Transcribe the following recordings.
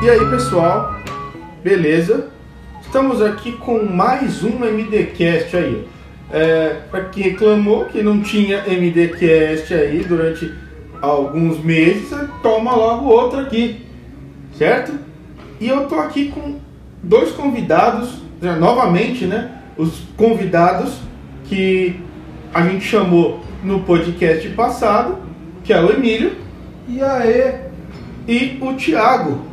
E aí pessoal, beleza? Estamos aqui com mais um MDCast aí. Para quem reclamou que não tinha MDCast aí durante alguns meses, toma logo outro aqui, certo? E eu tô aqui com dois convidados, novamente, né? Os convidados que a gente chamou no podcast passado, que é o Emílio. E aí? E o Thiago.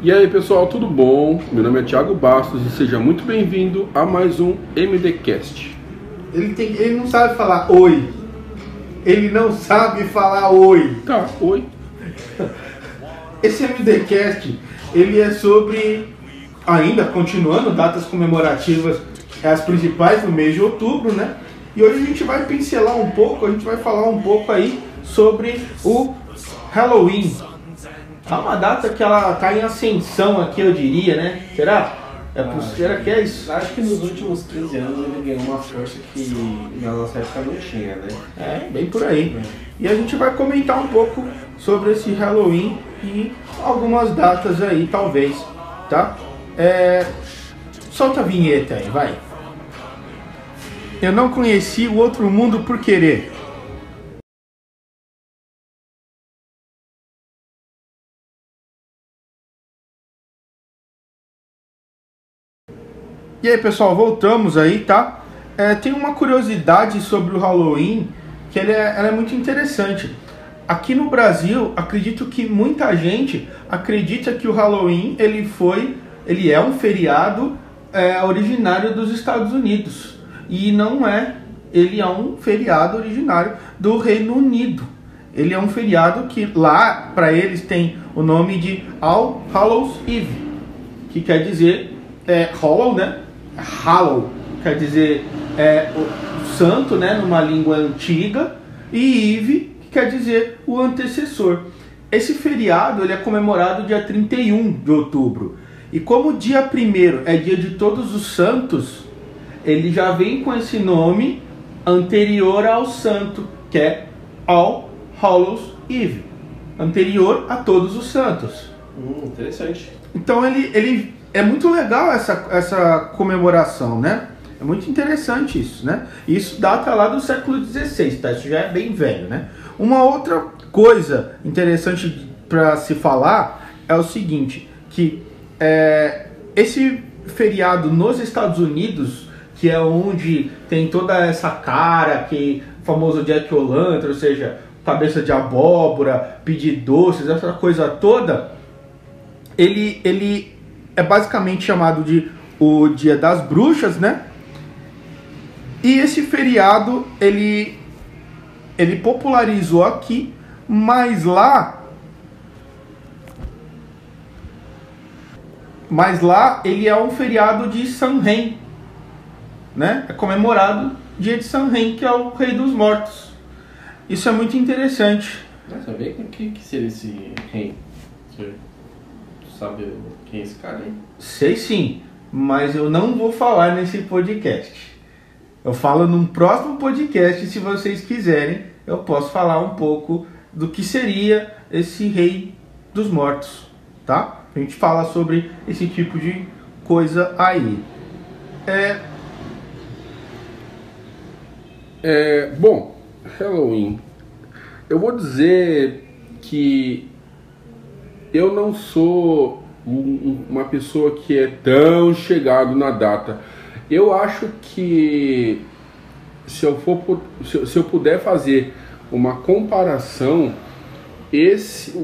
E aí pessoal, tudo bom? Meu nome é Thiago Bastos e seja muito bem-vindo a mais um MDCast. Ele não sabe falar oi. Ele não sabe falar oi. Tá, oi. Esse MDCast, ele é sobre, ainda continuando, datas comemorativas, as principais no mês de outubro, né? E hoje a gente vai pincelar um pouco, a gente vai falar um pouco aí sobre o Halloween. É uma data que ela está em ascensão aqui, eu diria, né? Será? Será que é isso? Acho que nos últimos 15 anos ele ganhou uma força que na nossa época não tinha, né? É, bem por aí. É. E a gente vai comentar um pouco sobre esse Halloween e algumas datas aí, talvez, tá? Solta a vinheta aí, vai. Eu não conheci o outro mundo por querer. E aí pessoal, voltamos aí, tá? Tem uma curiosidade sobre o Halloween que ela é muito interessante. Aqui no Brasil, acredito que muita gente acredita que o Halloween ele é um feriado originário dos Estados Unidos. E não é, ele é um feriado originário do Reino Unido. Ele é um feriado que lá, para eles, tem o nome de All Hallows Eve, que quer dizer Hallow, né? Hallow quer dizer o santo, né, numa língua antiga, e Eve, que quer dizer o antecessor. Esse feriado ele é comemorado dia 31 de outubro. E como dia 1º é dia de todos os santos, ele já vem com esse nome anterior ao santo, que é All Hallows Eve, anterior a todos os santos. Interessante. Então ele é muito legal essa comemoração, né? É muito interessante isso, né? Isso data lá do século XVI, tá? Isso já é bem velho, né? Uma outra coisa interessante para se falar é o seguinte, que esse feriado nos Estados Unidos, que é onde tem toda essa cara, que famoso Jack-o'-lantern, ou seja, cabeça de abóbora, pedir doces, essa coisa toda, ele é basicamente chamado de o Dia das Bruxas, né? E esse feriado, ele popularizou aqui, mas lá ele é um feriado de Samhain, né? É comemorado dia de Samhain, que é o Rei dos Mortos. Isso é muito interessante. Mas saber o que seria esse rei? Sabe quem é esse cara aí? Sei sim, mas eu não vou falar nesse podcast. Eu falo num próximo podcast, se vocês quiserem, eu posso falar um pouco do que seria esse Rei dos Mortos, tá? A gente fala sobre esse tipo de coisa aí. Bom, Halloween. Eu vou dizer que eu não sou uma pessoa que é tão chegado na data. Eu acho que se eu puder fazer uma comparação,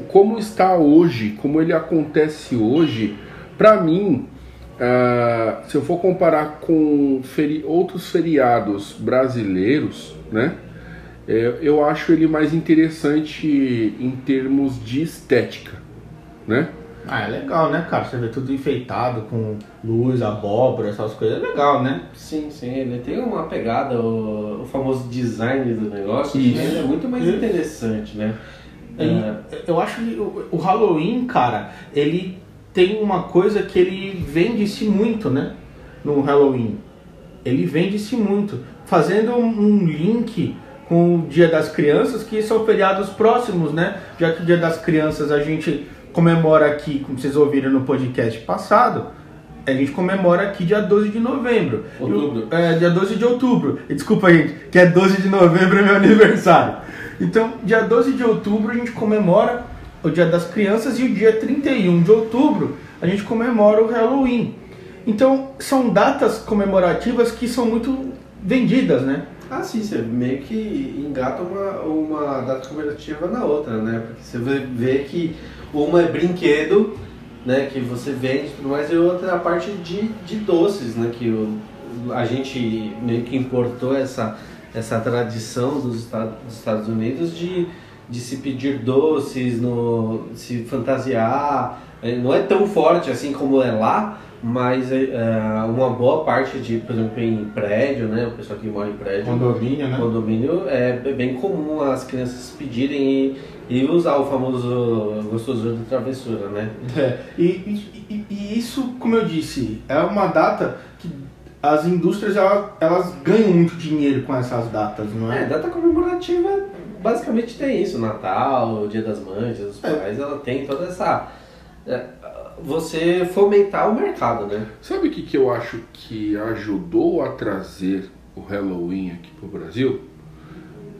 como está hoje, como ele acontece hoje, para mim, se eu for comparar com outros feriados brasileiros, né, eu acho ele mais interessante em termos de estética. Né? Ah, é legal, né, cara? Você vê tudo enfeitado com luz, abóbora, essas coisas, é legal, né? Sim, sim, ele tem uma pegada, o famoso design do negócio, que é muito mais interessante, né? Eu acho que o Halloween, cara, ele tem uma coisa que ele vende-se muito, né? No Halloween. Ele vende-se muito. Fazendo um link com o Dia das Crianças, que são feriados próximos, né? Já que o Dia das Crianças a gente comemora aqui, como vocês ouviram no podcast passado, a gente comemora aqui dia 12 de novembro. Outubro. Dia 12 de outubro. Desculpa, gente, que é 12 de novembro é meu aniversário. Então, dia 12 de outubro a gente comemora o Dia das Crianças e o dia 31 de outubro a gente comemora o Halloween. Então, são datas comemorativas que são muito vendidas, né? Ah, sim, você meio que engata uma data comemorativa na outra, né? Porque você vê que uma é brinquedo, né, que você vende e tudo mais, e outra a parte de doces, né, que a gente meio que importou essa tradição dos Estados Unidos de se pedir doces, se fantasiar. Não é tão forte assim como é lá, mas uma boa parte de, por exemplo, em prédio, né, o pessoal que mora em prédio, condomínio, né? Condomínio é bem comum as crianças pedirem e usar o famoso gostosura da travessura, né? É. E isso, como eu disse, é uma data que as indústrias elas ganham muito dinheiro com essas datas, não é? É, data comemorativa basicamente tem isso, Natal, Dia das Mães, Dia dos Pais, ela tem toda essa... você fomentar o mercado, né? Sabe o que eu acho que ajudou a trazer o Halloween aqui pro Brasil?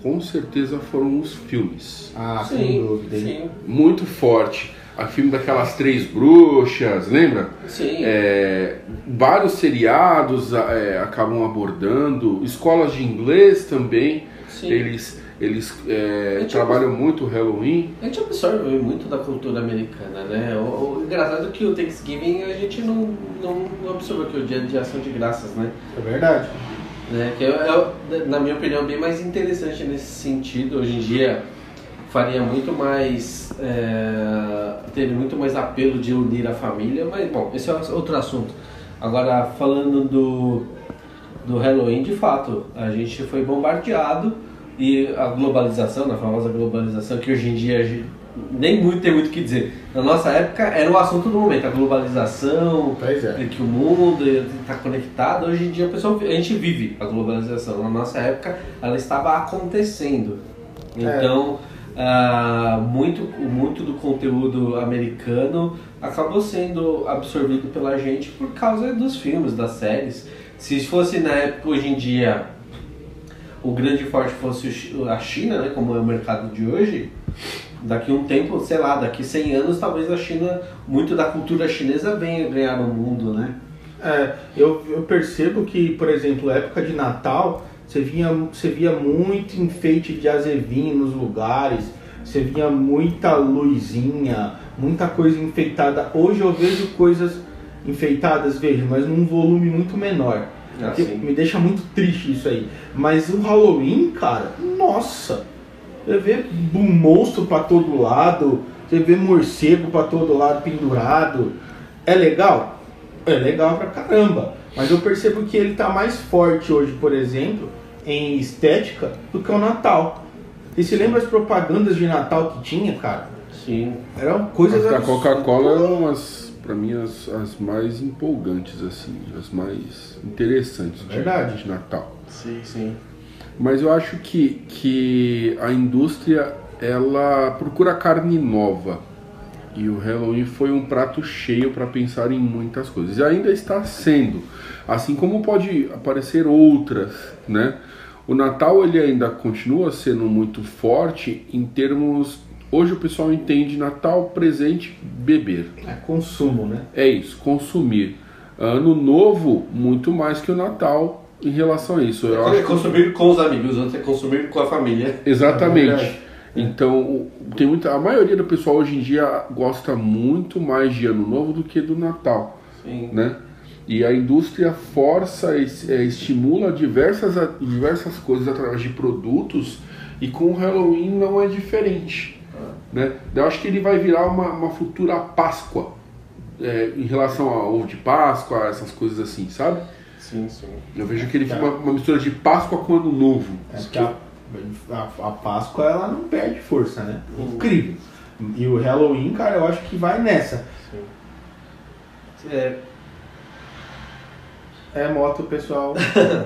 Com certeza foram os filmes. Ah, sim, sem dúvida. Sim. Muito forte. O filme daquelas três bruxas, lembra? Sim. Vários seriados acabam abordando. Escolas de inglês também. Sim. Eles trabalham muito o Halloween. A gente absorve muito da cultura americana, né? O engraçado é que o Thanksgiving a gente não absorve, que o Dia de Ação de Graças, né? É verdade. Né? Que na minha opinião, é bem mais interessante nesse sentido. Hoje em dia, faria muito mais... teve muito mais apelo de unir a família, mas, bom, esse é outro assunto. Agora, falando do Halloween, de fato, a gente foi bombardeado. E a globalização, a famosa globalização, que hoje em dia nem muito tem muito o que dizer. Na nossa época era o assunto do momento, a globalização, que o mundo está conectado. Hoje em dia a gente vive a globalização. Na nossa época ela estava acontecendo. Então muito do conteúdo americano acabou sendo absorvido pela gente por causa dos filmes, das séries. Se fosse na época, hoje em dia... o grande forte fosse a China, né, como é o mercado de hoje, daqui um tempo, sei lá, daqui 100 anos, talvez a China, muito da cultura chinesa venha ganhar o mundo, né? Eu percebo que, por exemplo, época de Natal, você via muito enfeite de azevinho nos lugares, você via muita luzinha, muita coisa enfeitada. Hoje eu vejo coisas enfeitadas, mas num volume muito menor. Me deixa muito triste isso aí. Mas o Halloween, cara, nossa, você vê um monstro pra todo lado, você vê morcego pra todo lado pendurado. É legal? É legal pra caramba. Mas eu percebo que ele tá mais forte hoje, por exemplo, em estética do que o Natal. E se lembra as propagandas de Natal que tinha, cara? Sim. Eram coisas... A Coca-Cola era umas... Para mim, as mais empolgantes, assim, as mais interessantes de Natal. Sim, sim. Mas eu acho que a indústria, ela procura carne nova. E o Halloween foi um prato cheio para pensar em muitas coisas. E ainda está sendo. Assim como pode aparecer outras, né? O Natal, ele ainda continua sendo muito forte em termos... Hoje o pessoal entende Natal, presente, beber. É consumo, né? É isso, consumir. Ano Novo, muito mais que o Natal em relação a isso. Eu acho consumir com os amigos, outro é consumir com a família. Exatamente. Então, a maioria do pessoal hoje em dia gosta muito mais de Ano Novo do que do Natal. Sim. Né? E a indústria força, estimula diversas coisas através de produtos, e com o Halloween não é diferente. Né? Eu acho que ele vai virar uma futura Páscoa, em relação a ovo de Páscoa, essas coisas assim, sabe? Sim, sim. Eu vejo que ele fica uma mistura de Páscoa com Ano Novo. A Páscoa, ela não perde força, né? Incrível. E o Halloween, cara, eu acho que vai nessa. Sim. Moto, pessoal.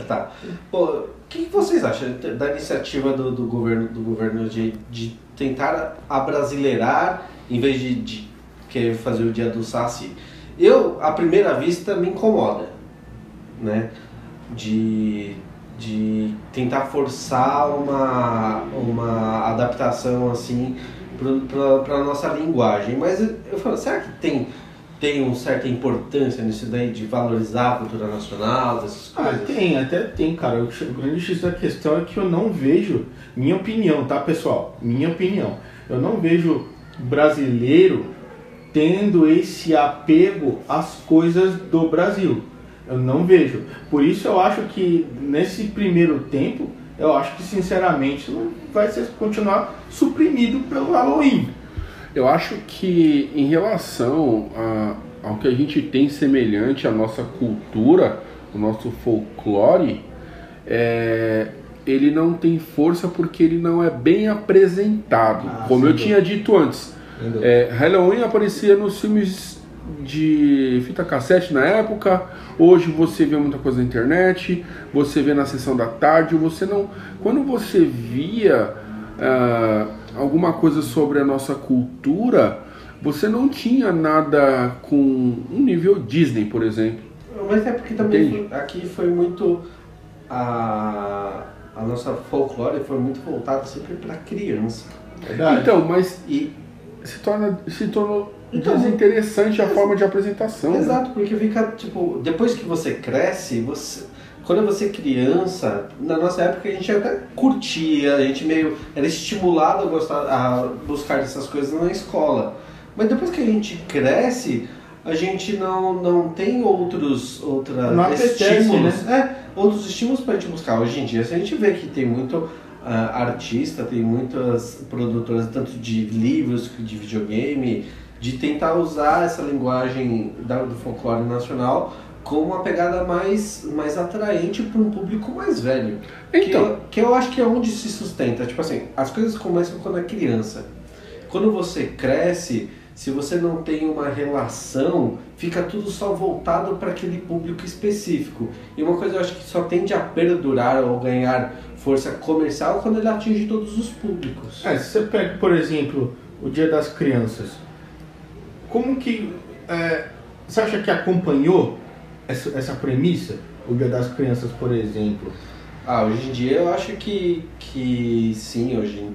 Tá. Pô, o que vocês acham da iniciativa do governo de tentar abrasileirar, em vez de querer fazer o dia do Saci. Eu, à primeira vista, me incomoda, né? De tentar forçar uma adaptação assim para a nossa linguagem. Mas eu falo, será que tem uma certa importância nisso daí de valorizar a cultura nacional, dessas coisas? Ah, tem, até tem, cara. O grande X da questão é que eu não vejo, minha opinião, tá, pessoal? Minha opinião. Eu não vejo brasileiro tendo esse apego às coisas do Brasil. Eu não vejo. Por isso eu acho que nesse primeiro tempo, eu acho que sinceramente não vai ser, continuar suprimido pelo Halloween. Eu acho que em relação ao que a gente tem semelhante à nossa cultura, o nosso folclore, ele não tem força porque ele não é bem apresentado. Como eu tinha dito antes, Halloween aparecia nos filmes de fita cassete na época. Hoje você vê muita coisa na internet, você vê na sessão da tarde, você não... Quando você via alguma coisa sobre a nossa cultura, você não tinha nada com um nível Disney, por exemplo. Mas é porque também aqui foi muito... A nossa folclore foi muito voltada sempre para criança. Verdade. Então, mas... E... Se tornou então, desinteressante a forma de apresentação. Exato, né? Porque fica, tipo, depois que você cresce, quando você é criança, na nossa época a gente até curtia, a gente meio era estimulado a buscar essas coisas na escola. Mas depois que a gente cresce, a gente não tem outros estímulos pra gente buscar. Hoje em dia, se a gente vê que tem muito... artista, tem muitas produtoras, tanto de livros, de videogame, de tentar usar essa linguagem do folclore nacional com uma pegada mais atraente para um público mais velho. Então, que eu acho que é onde se sustenta. Tipo assim, as coisas começam quando é criança. Quando você cresce, se você não tem uma relação, fica tudo só voltado para aquele público específico. E uma coisa eu acho que só tende a perdurar ou ganhar força comercial quando ele atinge todos os públicos. Se você pega, por exemplo, o Dia das Crianças, como que... você acha que acompanhou essa premissa? O Dia das Crianças, por exemplo. Hoje em dia eu acho que sim. Hoje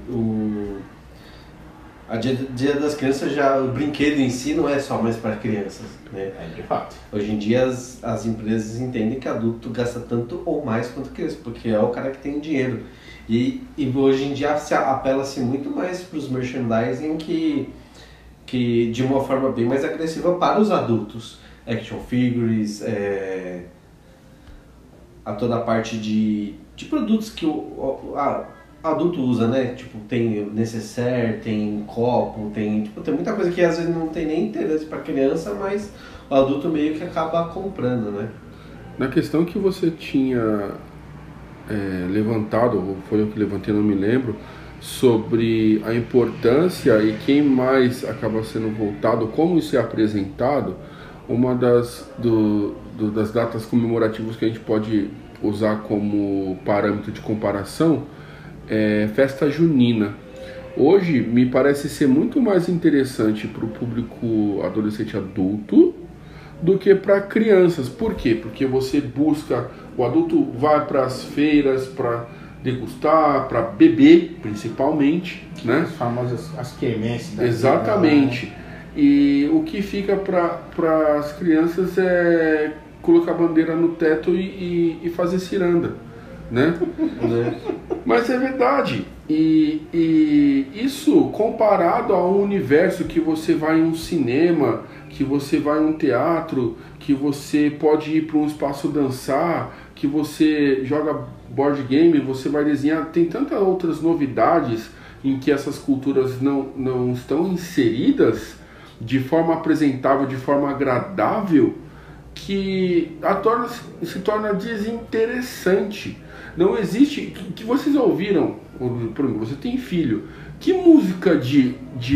a Dia das Crianças, já o brinquedo em si não é só mais para crianças, né? De fato. Hoje em dia as empresas entendem que adulto gasta tanto ou mais quanto criança, porque é o cara que tem dinheiro. E hoje em dia apela-se muito mais para os merchandising que de uma forma bem mais agressiva para os adultos. Action figures, a toda a parte de produtos que adulto usa, né? Tipo, tem necessaire, tem copo, tem muita coisa que às vezes não tem nem interesse para criança, mas o adulto meio que acaba comprando, né? Na questão que você tinha levantado, ou foi eu que levantei, não me lembro, sobre a importância e quem mais acaba sendo voltado, como isso é apresentado, uma das datas comemorativas que a gente pode usar como parâmetro de comparação é festa junina. Hoje me parece ser muito mais interessante para o público adolescente adulto do que para crianças. Por quê? Porque você busca, o adulto vai para as feiras para degustar, para beber principalmente, né? As famosas quermesses. Exatamente. E o que fica para as crianças é colocar a bandeira no teto e fazer ciranda, né? Mas é verdade. E isso comparado ao universo que você vai em um cinema, que você vai em um teatro, que você pode ir para um espaço dançar, que você joga board game, você vai desenhar. Tem tantas outras novidades em que essas culturas não estão inseridas de forma apresentável, de forma agradável, que se torna desinteressante. Não existe... Que vocês ouviram, você tem filho, que música de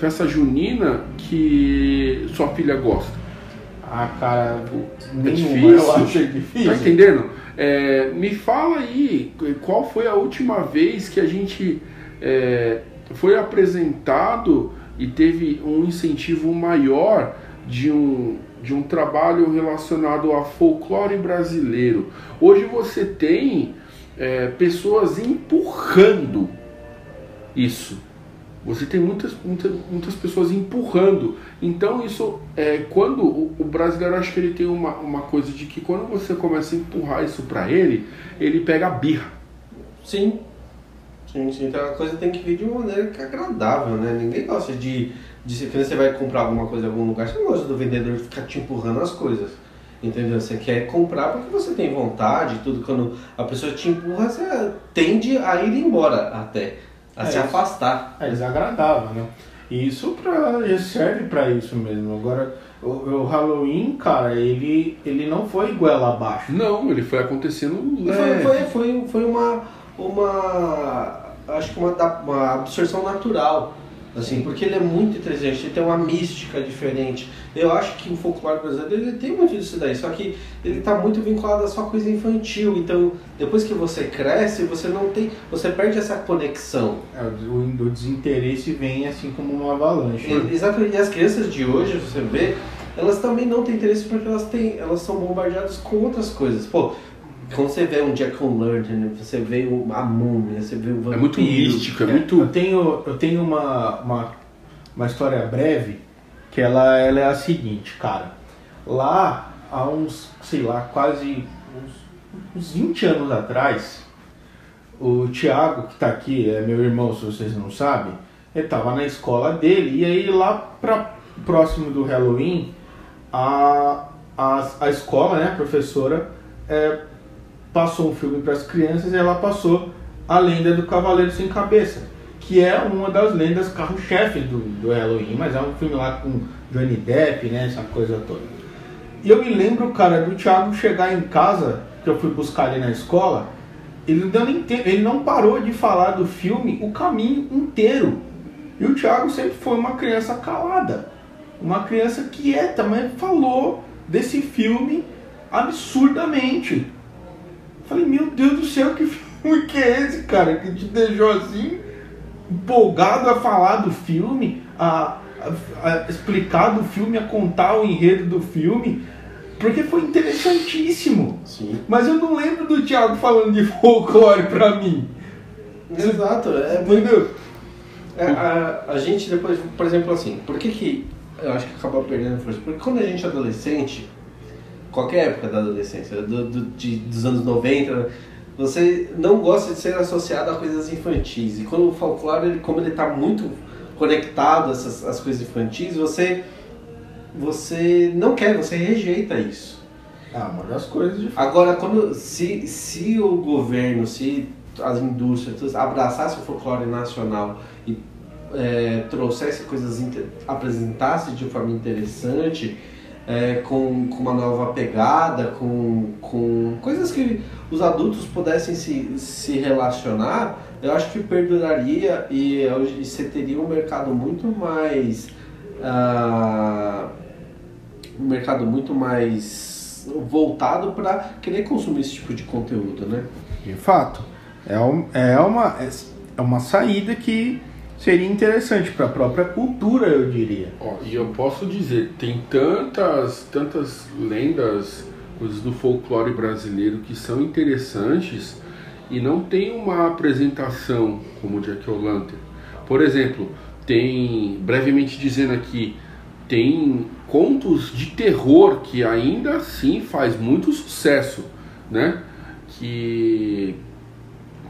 festa junina que sua filha gosta? Cara, é difícil. Eu acho difícil. Tá entendendo? Me fala aí, qual foi a última vez que a gente foi apresentado e teve um incentivo maior de um trabalho relacionado a folclore brasileiro. Hoje você tem pessoas empurrando isso. Você tem muitas pessoas empurrando. Então isso é quando o brasileiro, acho que ele tem uma coisa de que quando você começa a empurrar isso para ele, ele pega a birra. Sim. Sim. Então a coisa tem que vir de uma maneira que é agradável, né? Ninguém gosta de quando você vai comprar alguma coisa em algum lugar, você não gosta do vendedor ficar te empurrando as coisas. Entendeu? Você quer comprar porque você tem vontade, tudo. Quando a pessoa te empurra, você tende a ir embora até. A se afastar. É desagradável, né? E isso serve pra isso mesmo. Agora, o Halloween, cara, ele não foi goela abaixo. Não, ele foi acontecendo... Foi uma absorção natural, assim, porque ele é muito interessante, ele tem uma mística diferente. Eu acho que o folclore brasileiro, ele tem muito disso daí, só que ele tá muito vinculado a só coisa infantil, então depois que você cresce, você perde essa conexão. O desinteresse vem assim como uma avalanche. Exatamente, e as crianças de hoje, você vê, elas também não têm interesse porque elas são bombardeadas com outras coisas. Pô, quando você vê um Jack-o'-lantern, você vê a múmia, você vê o vampiro... É muito místico, muito... Eu tenho uma história breve, que ela é a seguinte, cara. Lá, há uns, sei lá, quase uns 20 anos atrás, o Thiago, que tá aqui, é meu irmão, se vocês não sabem, ele tava na escola dele, e aí lá próximo do Halloween, a escola, né, a professora... passou um filme para as crianças e ela passou A Lenda do Cavaleiro Sem Cabeça, que é uma das lendas carro-chefe do Halloween, mas é um filme lá com Johnny Depp, né, essa coisa toda. E eu me lembro, cara, do Thiago chegar em casa, que eu fui buscar ele na escola, ele não parou de falar do filme o caminho inteiro. E o Thiago sempre foi uma criança calada, uma criança quieta, mas falou desse filme absurdamente. Falei, meu Deus do céu, que filme que é esse, cara? Que te deixou assim, empolgado a falar do filme, a explicar do filme, a contar o enredo do filme, porque foi interessantíssimo. Sim. Mas eu não lembro do Thiago falando de folclore pra mim. Exato, entendeu? A gente depois, por exemplo, assim, por que eu acho que acaba perdendo força? Porque quando a gente é adolescente, qualquer época da adolescência, dos anos 90, você não gosta de ser associado a coisas infantis. E quando o folclore, como ele está muito conectado às coisas infantis, você não quer, você rejeita isso. Uma das coisas... Agora, quando, se o governo, se as indústrias abraçassem o folclore nacional e trouxessem coisas, apresentassem de forma interessante... com uma nova pegada, com coisas que os adultos pudessem se relacionar, eu acho que perduraria e você teria um mercado muito mais voltado para querer consumir esse tipo de conteúdo, né? De fato, é uma saída que seria interessante para a própria cultura, eu diria. E eu posso dizer, tem tantas lendas, coisas do folclore brasileiro que são interessantes e não tem uma apresentação como o Jack-o'-lantern. Por exemplo, tem, brevemente dizendo aqui, tem contos de terror que ainda assim faz muito sucesso, né? Que,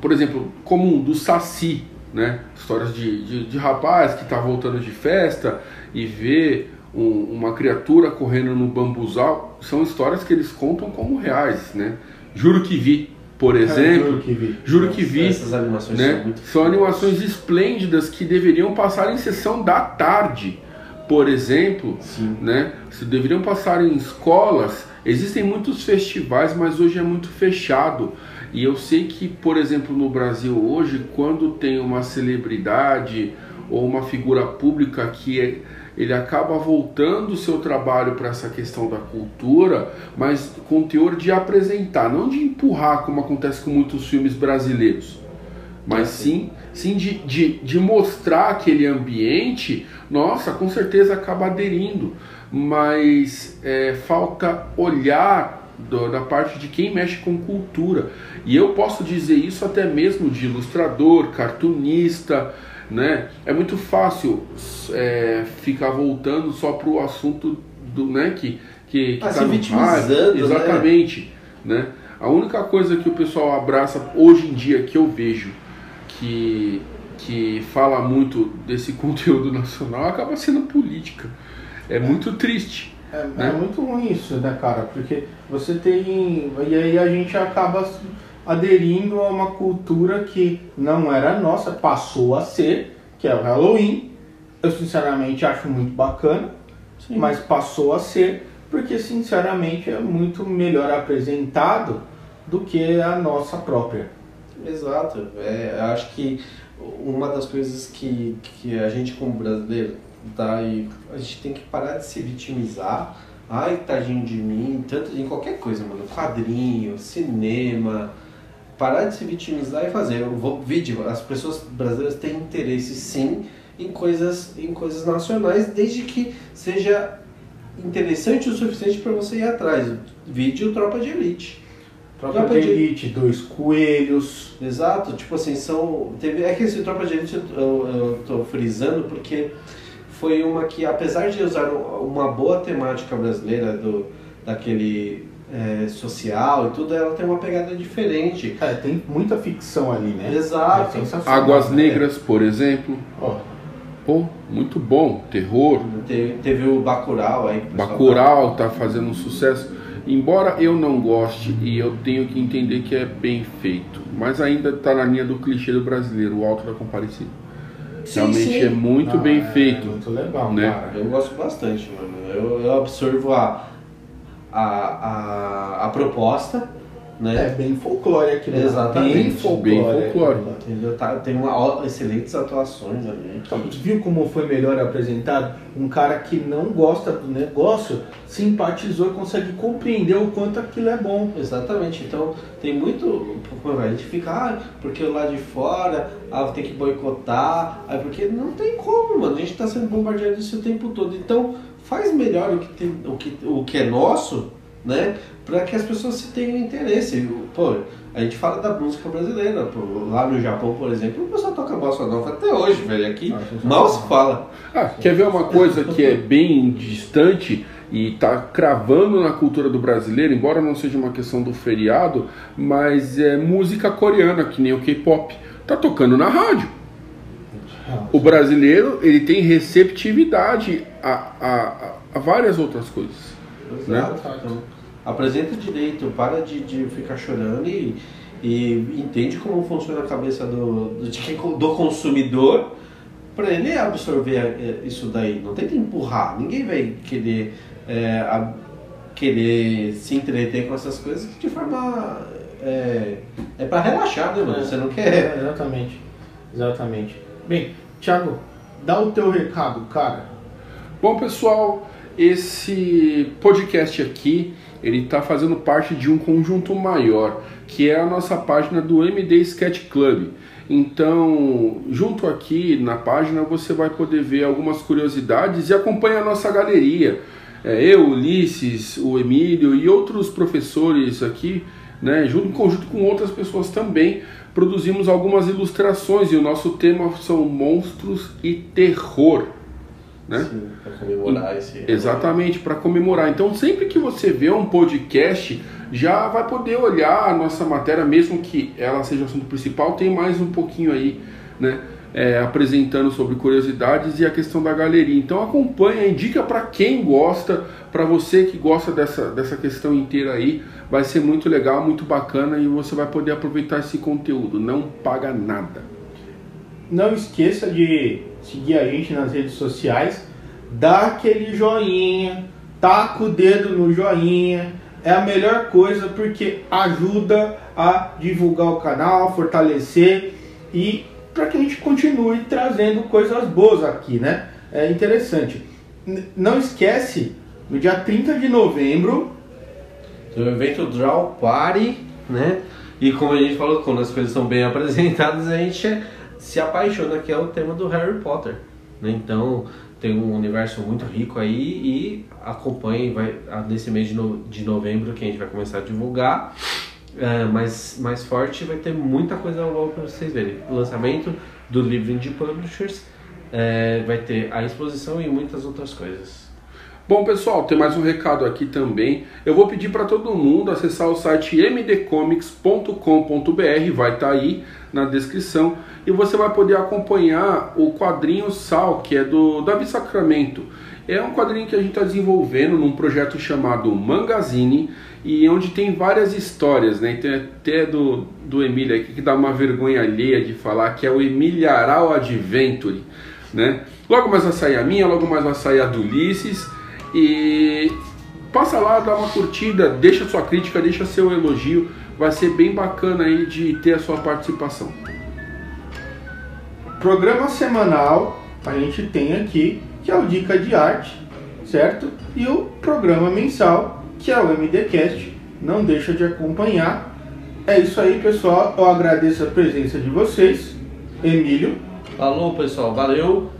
por exemplo, comum do Saci, né? Histórias de rapaz que está voltando de festa e vê uma criatura correndo no bambuzal. São histórias que eles contam como reais, né? Juro que vi, por exemplo. Juro que vi. Essas animações, né? São animações esplêndidas que deveriam passar em sessão da tarde, por exemplo. Sim. Né? Se deveriam passar em escolas. Existem muitos festivais, mas hoje é muito fechado. E eu sei que, por exemplo, no Brasil hoje, quando tem uma celebridade ou uma figura pública que ele acaba voltando o seu trabalho para essa questão da cultura, mas com o teor de apresentar, não de empurrar, como acontece com muitos filmes brasileiros. mas sim de mostrar aquele ambiente, nossa, com certeza acaba aderindo, mas falta olhar da parte de quem mexe com cultura. E eu posso dizer isso até mesmo de ilustrador, cartunista, né? É muito fácil ficar voltando só para o assunto do, né, que tá se vitimizando, exatamente, né? A única coisa que o pessoal abraça hoje em dia que eu vejo que fala muito desse conteúdo nacional acaba sendo política. É muito triste. É muito ruim isso, né, cara? Porque você tem... E aí a gente acaba aderindo a uma cultura que não era nossa, passou a ser, que é o Halloween. Eu, sinceramente, acho muito bacana, sim, mas passou a ser porque, sinceramente, é muito melhor apresentado do que a nossa própria. Exato. Eu acho que uma das coisas que a gente, como brasileiro, a gente tem que parar de se vitimizar. Ai, tadinho de mim, tanto em qualquer coisa, mano. Quadrinho, cinema. Parar de se vitimizar e fazer. Vídeo, as pessoas brasileiras têm interesse sim em coisas nacionais, desde que seja interessante o suficiente para você ir atrás. Vídeo Tropa de Elite. Tropa de Elite, Dois Coelhos. Exato, tipo assim, é que esse Tropa de Elite eu tô frisando porque foi uma que, apesar de usar uma boa temática brasileira social e tudo, ela tem uma pegada diferente. É, tem muita ficção ali, né? Exato. É Águas Negras, por exemplo. Pô, muito bom, terror. Teve o Bacurau aí. Bacurau tá fazendo um sucesso. Embora eu não goste, e eu tenho que entender que é bem feito, mas ainda tá na linha do clichê do brasileiro, o Auto da Comparecida. Realmente sim. É muito bem feito. Muito legal, né? Cara, eu gosto bastante, mano. Eu absorvo a proposta, né? É bem folclore aqui, né? Exatamente. Bem folclore. Entendeu? Tem excelentes atuações ali. Então, tu viu como foi melhor apresentado? Um cara que não gosta do negócio simpatizou e consegue compreender o quanto aquilo é bom. Exatamente. Então, tem muito... A gente fica, porque lá de fora, tem que boicotar, porque não tem como, mano. A gente tá sendo bombardeado isso o tempo todo. Então, faz melhor o que é nosso, né? Para que as pessoas se tenham interesse. Pô, a gente fala da música brasileira. Pô, lá no Japão, por exemplo, o pessoal toca bossa nova até hoje, velho. Aqui mal se fala. Quer ver uma coisa que é bem distante e tá cravando na cultura do brasileiro, embora não seja uma questão do feriado, mas é música coreana, que nem o K-pop. Tá tocando na rádio. O brasileiro, ele tem receptividade a várias outras coisas. Exato, né? Então, apresenta direito, para de ficar chorando e entende como funciona a cabeça do consumidor para ele absorver isso daí. Não tenta empurrar, ninguém vai querer, querer se entreter com essas coisas de forma... É para relaxar, né, mano? Você não quer... Exatamente. Bem, Thiago, dá o teu recado, cara. Bom, pessoal... Esse podcast aqui, ele está fazendo parte de um conjunto maior, que é a nossa página do MD Sketch Club. Então, junto aqui na página, você vai poder ver algumas curiosidades e acompanha a nossa galeria. Eu, Ulisses, o Emílio e outros professores aqui, né, junto em conjunto com outras pessoas também, produzimos algumas ilustrações e o nosso tema são monstros e terror. Né? Para comemorar exatamente, para comemorar. Então, sempre que você vê um podcast, já vai poder olhar a nossa matéria, mesmo que ela seja o assunto principal, tem mais um pouquinho aí, né? Apresentando sobre curiosidades e a questão da galeria. Então, acompanha, indica para quem gosta, para você que gosta dessa questão inteira aí. Vai ser muito legal, muito bacana e você vai poder aproveitar esse conteúdo. Não paga nada. Não esqueça de seguir a gente nas redes sociais, dá aquele joinha, taca o dedo no joinha, é a melhor coisa porque ajuda a divulgar o canal, a fortalecer e para que a gente continue trazendo coisas boas aqui, né? É interessante. Não esquece, no dia 30 de novembro, do evento Draw Party, né? E como a gente falou, quando as coisas são bem apresentadas, a gente se apaixona, que é o tema do Harry Potter, né? Então tem um universo muito rico aí, e acompanhem, vai, nesse mês de novembro que a gente vai começar a divulgar mais forte, vai ter muita coisa nova para vocês verem. O lançamento do livro de Publishers, vai ter a exposição e muitas outras coisas. Bom, pessoal, tem mais um recado aqui também. Eu vou pedir para todo mundo acessar o site mdcomics.com.br, vai estar aí na descrição, e você vai poder acompanhar o quadrinho Sal, que é do Davi Sacramento. É um quadrinho que a gente está desenvolvendo num projeto chamado Mangazine, e onde tem várias histórias, né? Tem até do Emílio aqui, que dá uma vergonha alheia de falar, que é o Emílio Aral Adventure, né? Logo mais vai sair a minha, logo mais vai sair a Dulices. E passa lá, dá uma curtida, deixa sua crítica, deixa seu elogio. Vai ser bem bacana aí de ter a sua participação. Programa semanal a gente tem aqui, que é o Dica de Arte, certo? E o programa mensal, que é o MDCast. Não deixa de acompanhar. É isso aí, pessoal. Eu agradeço a presença de vocês. Emílio. Falou, pessoal. Valeu.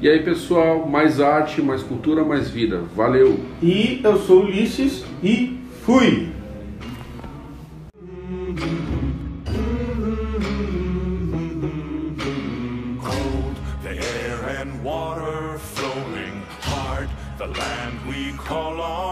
E aí, pessoal, mais arte, mais cultura, mais vida. Valeu! E eu sou Ulisses e fui!